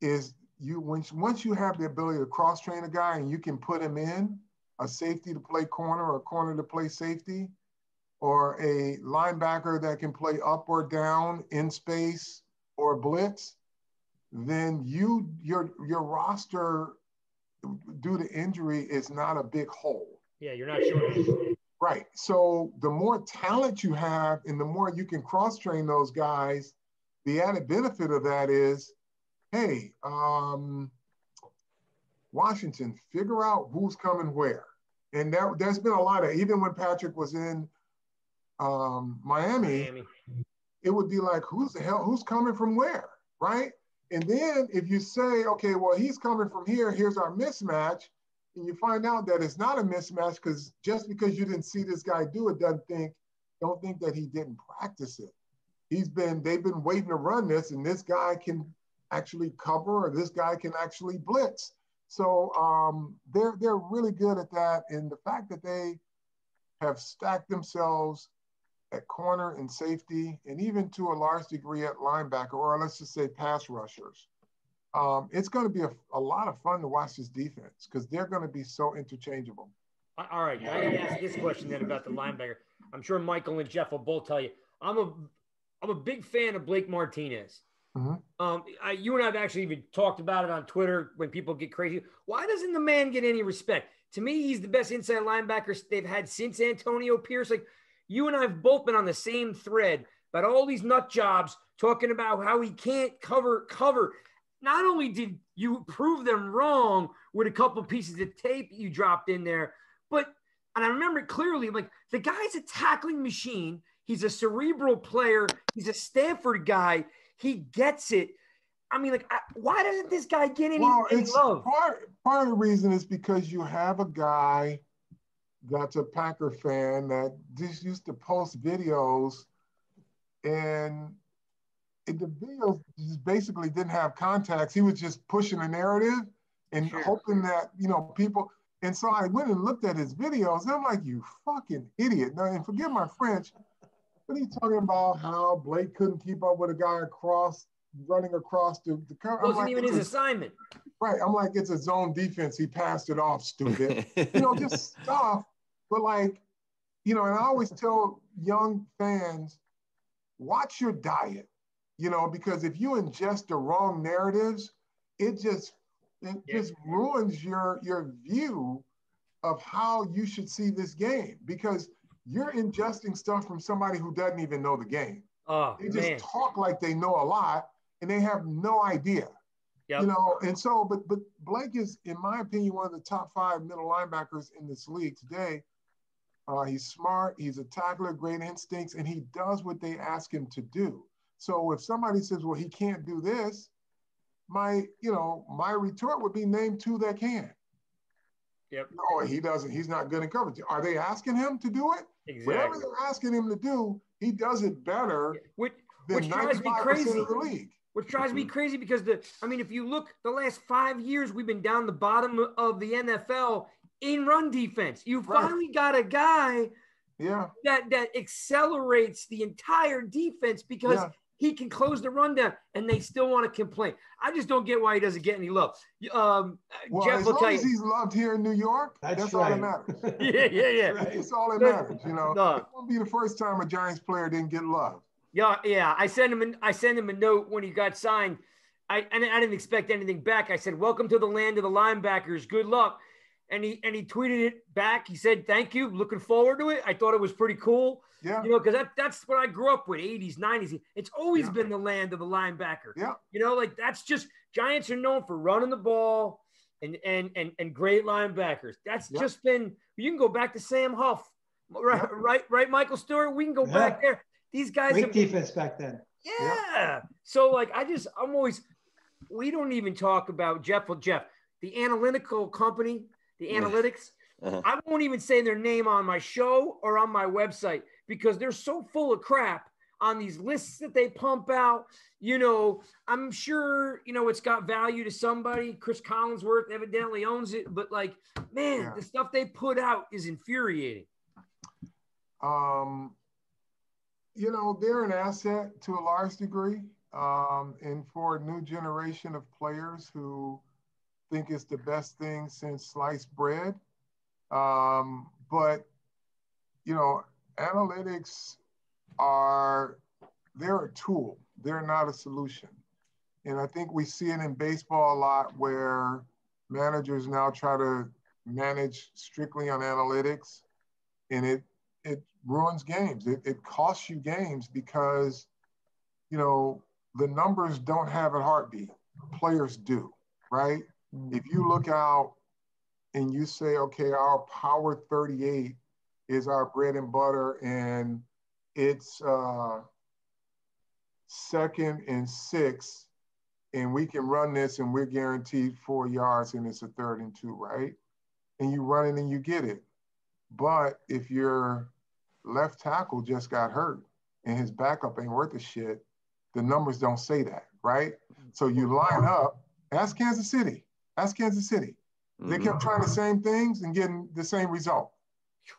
is you when, once you have the ability to cross-train a guy and you can put him in a safety to play corner or a corner to play safety or a linebacker that can play up or down in space or blitz, then you your your roster due to injury is not a big hole. Yeah, you're not sure. Right. So the more talent you have and the more you can cross-train those guys, the added benefit of that is, hey, um, Washington, figure out who's coming where. And that, there's been a lot of, even when Patrick was in um, Miami, Miami, it would be like, who's the hell, who's coming from where, right? And then if you say, okay, well, he's coming from here, here's our mismatch, and you find out that it's not a mismatch because just because you didn't see this guy do it, doesn't think, don't think that he didn't practice it. He's been, they've been waiting to run this, and this guy can actually cover, or this guy can actually blitz. So um, they're they're really good at that, and the fact that they have stacked themselves at corner and safety, and even to a large degree at linebacker, or let's just say pass rushers. Um, it's going to be a, a lot of fun to watch this defense because they're going to be so interchangeable. All right. I got to ask this question then about the linebacker. I'm sure Michael and Jeff will both tell you. I'm a I'm a big fan of Blake Martinez. Mm-hmm. Um, I, you and I have actually even talked about it on Twitter when people get crazy. Why doesn't the man get any respect? To me, he's the best inside linebacker they've had since Antonio Pierce. Like, you and I have both been on the same thread about all these nut jobs talking about how he can't cover cover – not only did you prove them wrong with a couple pieces of tape you dropped in there, but, and I remember clearly, like, the guy's a tackling machine. He's a cerebral player. He's a Stanford guy. He gets it. I mean, like, I, why doesn't this guy get any, well, any it's love? Part, part of the reason is because you have a guy that's a Packer fan that just used to post videos and – the video just basically didn't have contacts. He was just pushing a narrative and sure. hoping that, you know, people. And so I went and looked at his videos. And I'm like, you fucking idiot. Now, and forgive my French, but he's talking about how Blake couldn't keep up with a guy across, running across the, the cover. It wasn't like, even his a, assignment. Right. I'm like, it's a zone defense. He passed it off, stupid. You know, just stuff. But like, you know, and I always tell young fans, watch your diet. You know, because if you ingest the wrong narratives, it just it yeah. just ruins your your view of how you should see this game because you're ingesting stuff from somebody who doesn't even know the game. Oh, they just man. talk like they know a lot and they have no idea. Yep. You know, and so but but Blake is, in my opinion, one of the top five middle linebackers in this league today Uh, he's smart, he's a tackler, great instincts, and he does what they ask him to do. So if somebody says, well, he can't do this, my, you know, my retort would be name two that can. Yep. No, he doesn't. He's not good in coverage. Are they asking him to do it? Exactly. Whatever they're asking him to do, he does it better which, than which drives me crazy. Of the league. Which drives me crazy because, the I mean, if you look, the last five years we've been down the bottom of the N F L in run defense. You finally right. got a guy yeah. that, that accelerates the entire defense because yeah. he can close the run down, and they still want to complain. I just don't get why he doesn't get any love. Um, well, Jeff as will long tell you, as he's loved here in New York, that's, that's right. all that matters. yeah, yeah, yeah. That's all that matters, you know. No. It won't be the first time a Giants player didn't get love. Yeah, yeah. I sent him. An, I sent him a note when he got signed. I and I didn't expect anything back. I said, "Welcome to the land of the linebackers. Good luck." And he and he tweeted it back. He said, "Thank you. Looking forward to it." I thought it was pretty cool. Yeah, you know, because that, that's what I grew up with. eighties, nineties. It's always yeah. been the land of the linebacker. Yeah, you know, like that's just Giants are known for running the ball and and and and great linebackers. That's yeah. just been. You can go back to Sam Huff, right? Yeah. Right, right. Michael Stewart. We can go yeah. back there. These guys weak have, defense back then. Yeah. yeah. So like, I just, I'm always, we don't even talk about Jeff. Well, Jeff, the analytical company, the analytics, uh-huh. I won't even say their name on my show or on my website because they're so full of crap on these lists that they pump out. You know, I'm sure, you know, it's got value to somebody. Chris Collinsworth evidently owns it, but like, man, yeah. the stuff they put out is infuriating. Um, You know, they're an asset to a large degree um, and for a new generation of players who think it's the best thing since sliced bread. Um, but, you know, analytics are, they're a tool. They're not a solution. And I think we see it in baseball a lot where managers now try to manage strictly on analytics and it, it ruins games. It, it costs you games because, you know, the numbers don't have a heartbeat. Players do, right? Mm-hmm. If you look out and you say, okay, our power thirty-eight is our bread and butter and it's uh, second and six and we can run this and we're guaranteed four yards and it's a third and two, right? And you run it and you get it. But if your left tackle just got hurt and his backup ain't worth a shit, the numbers don't say that, right? So you line up, that's Kansas City. That's Kansas City. They kept trying the same things and getting the same result,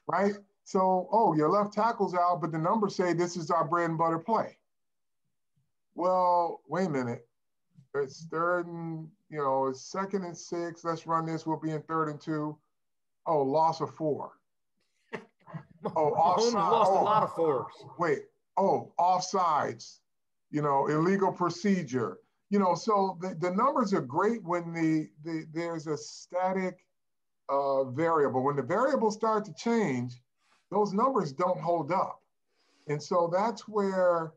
right? So, oh, your left tackle's out, but the numbers say this is our bread and butter play. Well, wait a minute. It's third and, you know, it's second and six. Let's run this. We'll be in third and two. Oh, loss of four. Oh, offsides. Lost oh, a lot of fours. Wait. Oh, offsides. You know, illegal procedure. You know, so the, the numbers are great when the, the there's a static uh, variable. When the variables start to change, those numbers don't hold up. And so that's where,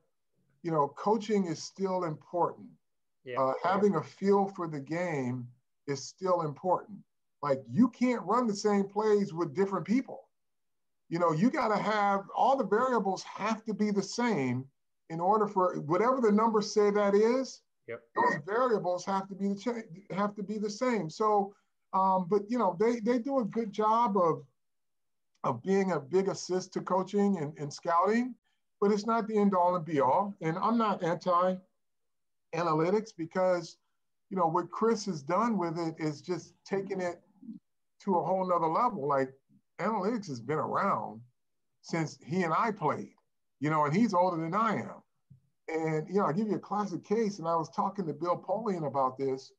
you know, coaching is still important. Yeah. Uh, having a feel for the game is still important. Like, you can't run the same plays with different people. You know, you got to have, all the variables have to be the same in order for, whatever the numbers say that is, yep. those variables have to be the cha- have to be the same. So, um, but, you know, they they do a good job of, of being a big assist to coaching and, and scouting, but it's not the end all and be all. And I'm not anti-analytics because, you know, what Chris has done with it is just taking it to a whole nother level. Like, analytics has been around since he and I played, you know, and he's older than I am. And, you know, I'll give you a classic case, and I was talking to Bill Polian about this,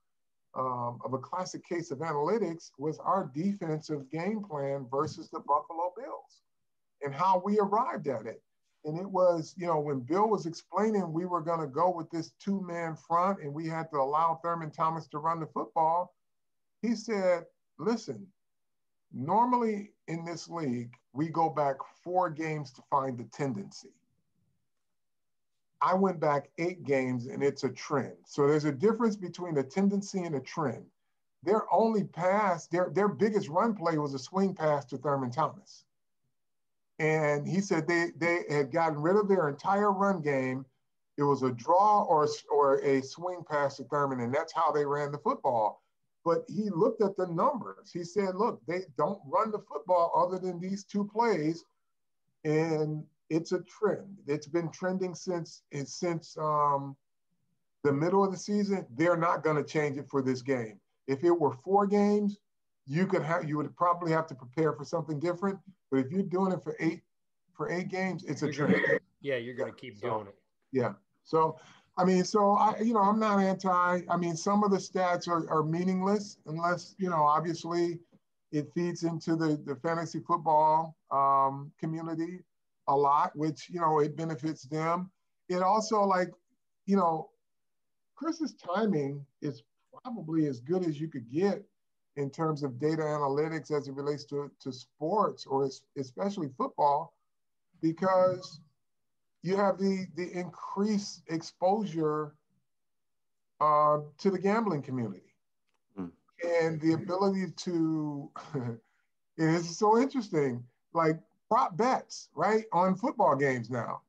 um, of a classic case of analytics was our defensive game plan versus the Buffalo Bills and how we arrived at it. And it was, you know, when Bill was explaining we were going to go with this two-man front and we had to allow Thurman Thomas to run the football, he said, listen, normally in this league, we go back four games to find the tendency. I went back eight games and it's a trend. So there's a difference between a tendency and a trend. Their only pass, their, their biggest run play was a swing pass to Thurman Thomas. And he said they, they had gotten rid of their entire run game. It was a draw or, or a swing pass to Thurman, and that's how they ran the football. But he looked at the numbers. He said, look, they don't run the football other than these two plays, and it's a trend. It's been trending since, since um, the middle of the season. They're not going to change it for this game. If it were four games, you could have, you would probably have to prepare for something different. But if you're doing it for eight, for eight games, it's a trend. Yeah, you're going to keep doing it. Yeah. So, I mean, so I, you know, I'm not anti. I mean, some of the stats are, are meaningless unless, you know, obviously it feeds into the, the fantasy football um, community a lot, which, you know, it benefits them. It also, like, you know, Chris's timing is probably as good as you could get in terms of data analytics as it relates to, to sports, or especially football, because you have the, the increased exposure uh, to the gambling community mm. and the ability to, it's so interesting, like prop bets, right, on football games now.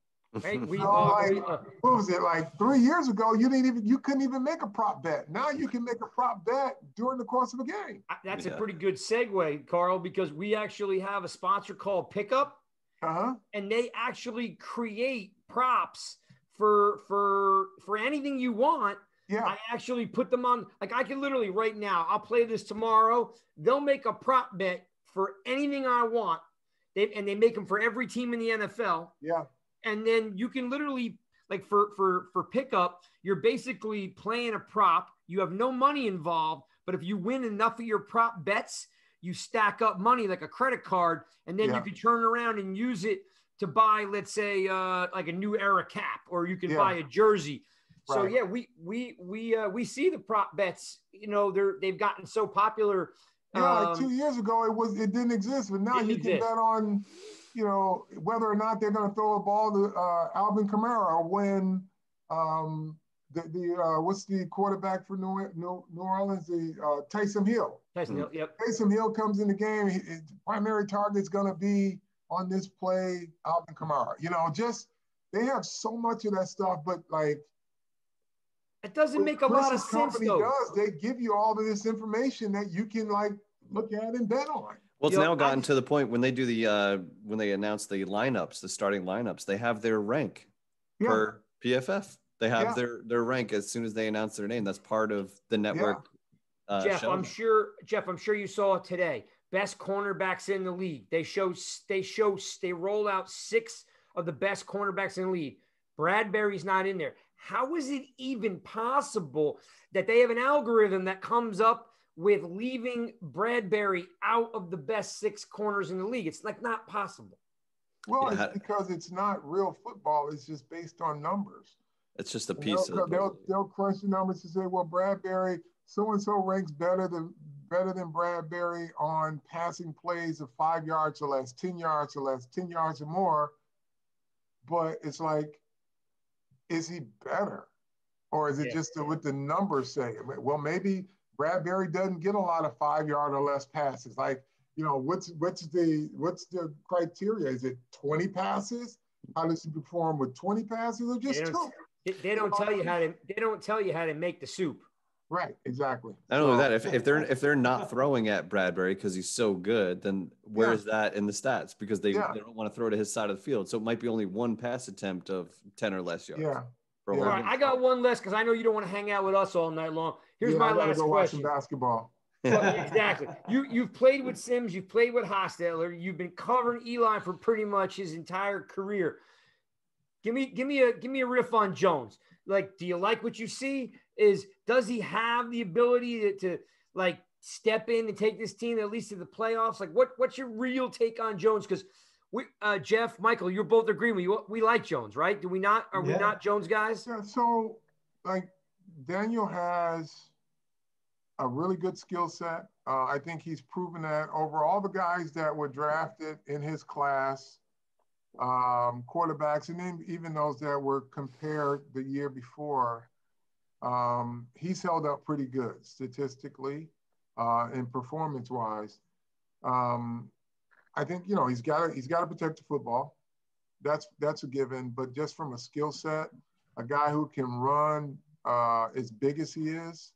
Hey, we, so uh, like, we, uh, what was it, like three years ago, you didn't even, you couldn't even make a prop bet. Now you can make a prop bet during the course of a game. That's yeah. a pretty good segue, Carl, because we actually have a sponsor called Pickup, uh-huh. and they actually create props for for for anything you want. Yeah, I actually put them on. Like I can literally right now, I'll play this tomorrow. They'll make a prop bet for anything I want. They and they make them for every team in the N F L. Yeah. And then you can literally, like for, for, for Pickup, you're basically playing a prop. You have no money involved, but if you win enough of your prop bets, you stack up money like a credit card, and then yeah. you can turn around and use it to buy, let's say, uh, like a new era cap, or you can yeah. buy a jersey. Right. So yeah, we we we uh, we see the prop bets. You know, they're they've gotten so popular. Yeah, um, like two years ago it was it didn't exist, but now you can bet on, you know, whether or not they're going to throw a ball to uh, Alvin Kamara when um, the, the uh, what's the quarterback for New New, New Orleans, the uh, Taysom Hill. Taysom Hill, yep. Taysom Hill comes in the game. He, his primary target's going to be on this play, Alvin Kamara. You know, just they have so much of that stuff, but like it doesn't make a lot of sense though. Does, they give you all of this information that you can like look at and bet on. Well, it's now gotten to the point when they do the uh, when they announce the lineups, the starting lineups, they have their rank yeah. per P F F. They have yeah. their their rank as soon as they announce their name. That's part of the network. Yeah. Uh, Jeff, show. I'm sure. Jeff, I'm sure you saw today. Best cornerbacks in the league. They show. They show. They roll out six of the best cornerbacks in the league. Bradberry's not in there. How is it even possible that they have an algorithm that comes up with leaving Bradberry out of the best six corners in the league? It's like not possible. Well, yeah. it's because it's not real football. It's just based on numbers. It's just a piece they'll, of they'll, they'll crush the numbers to say, well, Bradberry, so-and-so ranks better than, better than Bradberry on passing plays of five yards or less, ten yards or less, ten yards or more. But it's like, is he better? Or is it yeah. just what the numbers say? Well, maybe Bradberry doesn't get a lot of five-yard or less passes. Like, you know, what's what's the what's the criteria? Is it twenty passes? How does he perform with twenty passes or just they two? They, they don't tell you how to. They don't tell you how to make the soup. Right. Exactly. Not only that, if if they're if they're not throwing at Bradberry because he's so good, then where yeah. is that in the stats? Because they, yeah. they don't want to throw to his side of the field, so it might be only one pass attempt of ten or less yards. Yeah. All right, I got one less because I know you don't want to hang out with us all night long. Here's yeah, my last go question. Watch basketball. Well, exactly. You you've played with Sims. You've played with Hostetler. You've been covering Eli for pretty much his entire career. Give me give me a give me a riff on Jones. Like, do you like what you see? Is does he have the ability to, to like step in and take this team at least to the playoffs? Like, what what's your real take on Jones? Because We, uh, Jeff, Michael, you're both agreeing. We, we like Jones, right? Do we not? Are yeah. we not Jones guys? Yeah, so, like, Daniel has a really good skill set. Uh, I think he's proven that over all the guys that were drafted in his class, um, quarterbacks, and then even those that were compared the year before, um, he's held up pretty good statistically uh, and performance-wise. Um, I think, you know, he's got to he's got to protect the football. That's that's a given. But just from a skill set, a guy who can run uh, as big as he is,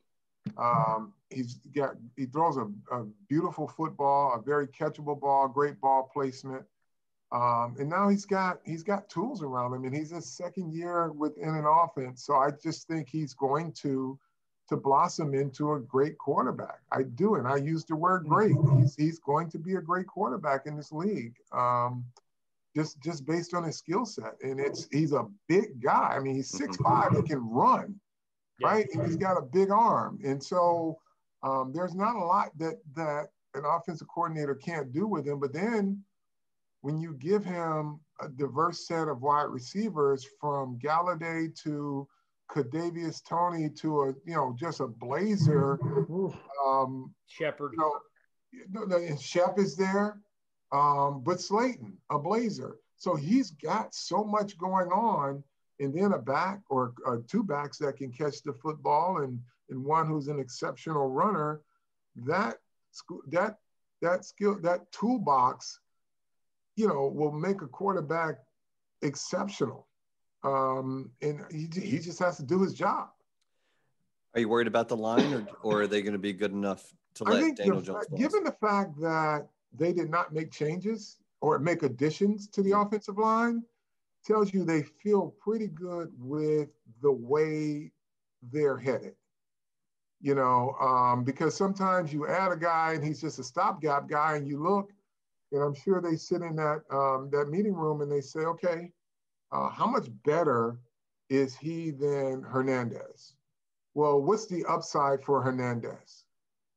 um, he's got he throws a, a beautiful football, a very catchable ball, great ball placement. Um, and now he's got he's got tools around him, and he's his second year within an offense. So I just think he's going to to blossom into a great quarterback. I do, and I use the word great. He's he's going to be a great quarterback in this league, um, just just based on his skill set. And it's he's a big guy. I mean, he's six five. He can run, right? And he's got a big arm. And so um, there's not a lot that that an offensive coordinator can't do with him. But then, when you give him a diverse set of wide receivers from Galladay to Kadarius Toney to a, you know, just a blazer. Um, Shepard. You know, Shep is there, um, but Slayton, a blazer. So he's got so much going on, and then a back or, or two backs that can catch the football and, and one who's an exceptional runner. That, that, that skill, that toolbox, you know, will make a quarterback exceptional. Um, and he, he just has to do his job. Are you worried about the line, or, or are they going to be good enough to I let Daniel Jones? Fa- given the fact that they did not make changes or make additions to the offensive line, tells you they feel pretty good with the way they're headed. You know, um, because sometimes you add a guy and he's just a stopgap guy, and you look, and I'm sure they sit in that um, that meeting room and they say, okay, uh, how much better is he than Hernandez? Well, what's the upside for Hernandez?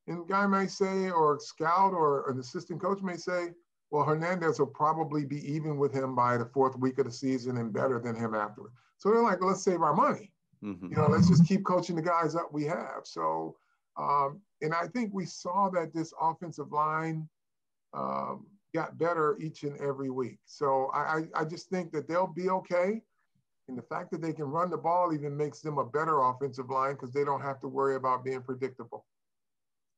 And the guy may say, or scout or an assistant coach may say, well, Hernandez will probably be even with him by the fourth week of the season and better than him afterward. So they're like, well, let's save our money. Mm-hmm. You know, let's just keep coaching the guys that we have. So, um, and I think we saw that this offensive line, um, got better each and every week. So I, I just think that they'll be okay. And the fact that they can run the ball even makes them a better offensive line because they don't have to worry about being predictable.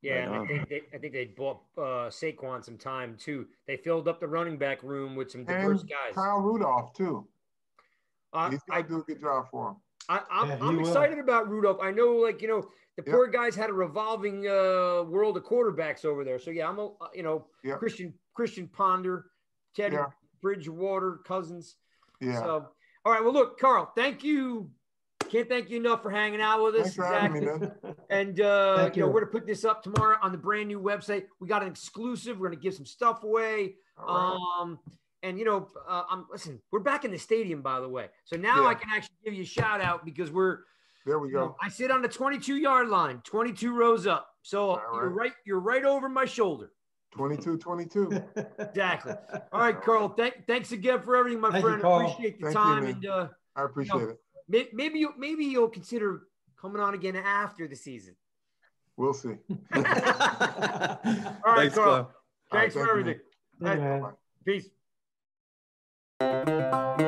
Yeah, right. And I think they, I think they bought uh, Saquon some time too. They filled up the running back room with some diverse and guys. Kyle Rudolph too. Uh, He's going to do a good job for him. I, I'm, yeah, I'm excited will. about Rudolph. I know, like, you know, the yep. poor guy's had a revolving uh, world of quarterbacks over there. So, yeah, I'm, a, you know, yep. Christian Christian Ponder, Teddy yeah. Bridgewater, Cousins. Yeah. So, all right, well, look, Carl, thank you. Can't thank you enough for hanging out with us. Thanks for having me, man. And, uh, you, you know, we're going to put this up tomorrow on the brand new website. We got an exclusive. We're going to give some stuff away. Right. Um And, you know, uh, I'm listen, we're back in the stadium, by the way. So now yeah. I can actually give you a shout out because we're there. We go. You know, I sit on the twenty-two yard line, twenty-two rows up. So right. you're right. You're right over my shoulder. twenty-two, twenty-two. Exactly. All right, Carl. Thank, thanks again for everything, my thank friend. You, appreciate the thank time. You, and uh, I appreciate you know, it. May, maybe, you, maybe you'll consider coming on again after the season. We'll see. All right, thanks, Carl. Carl. Thanks right, for thank everything. All right, peace. Thank you.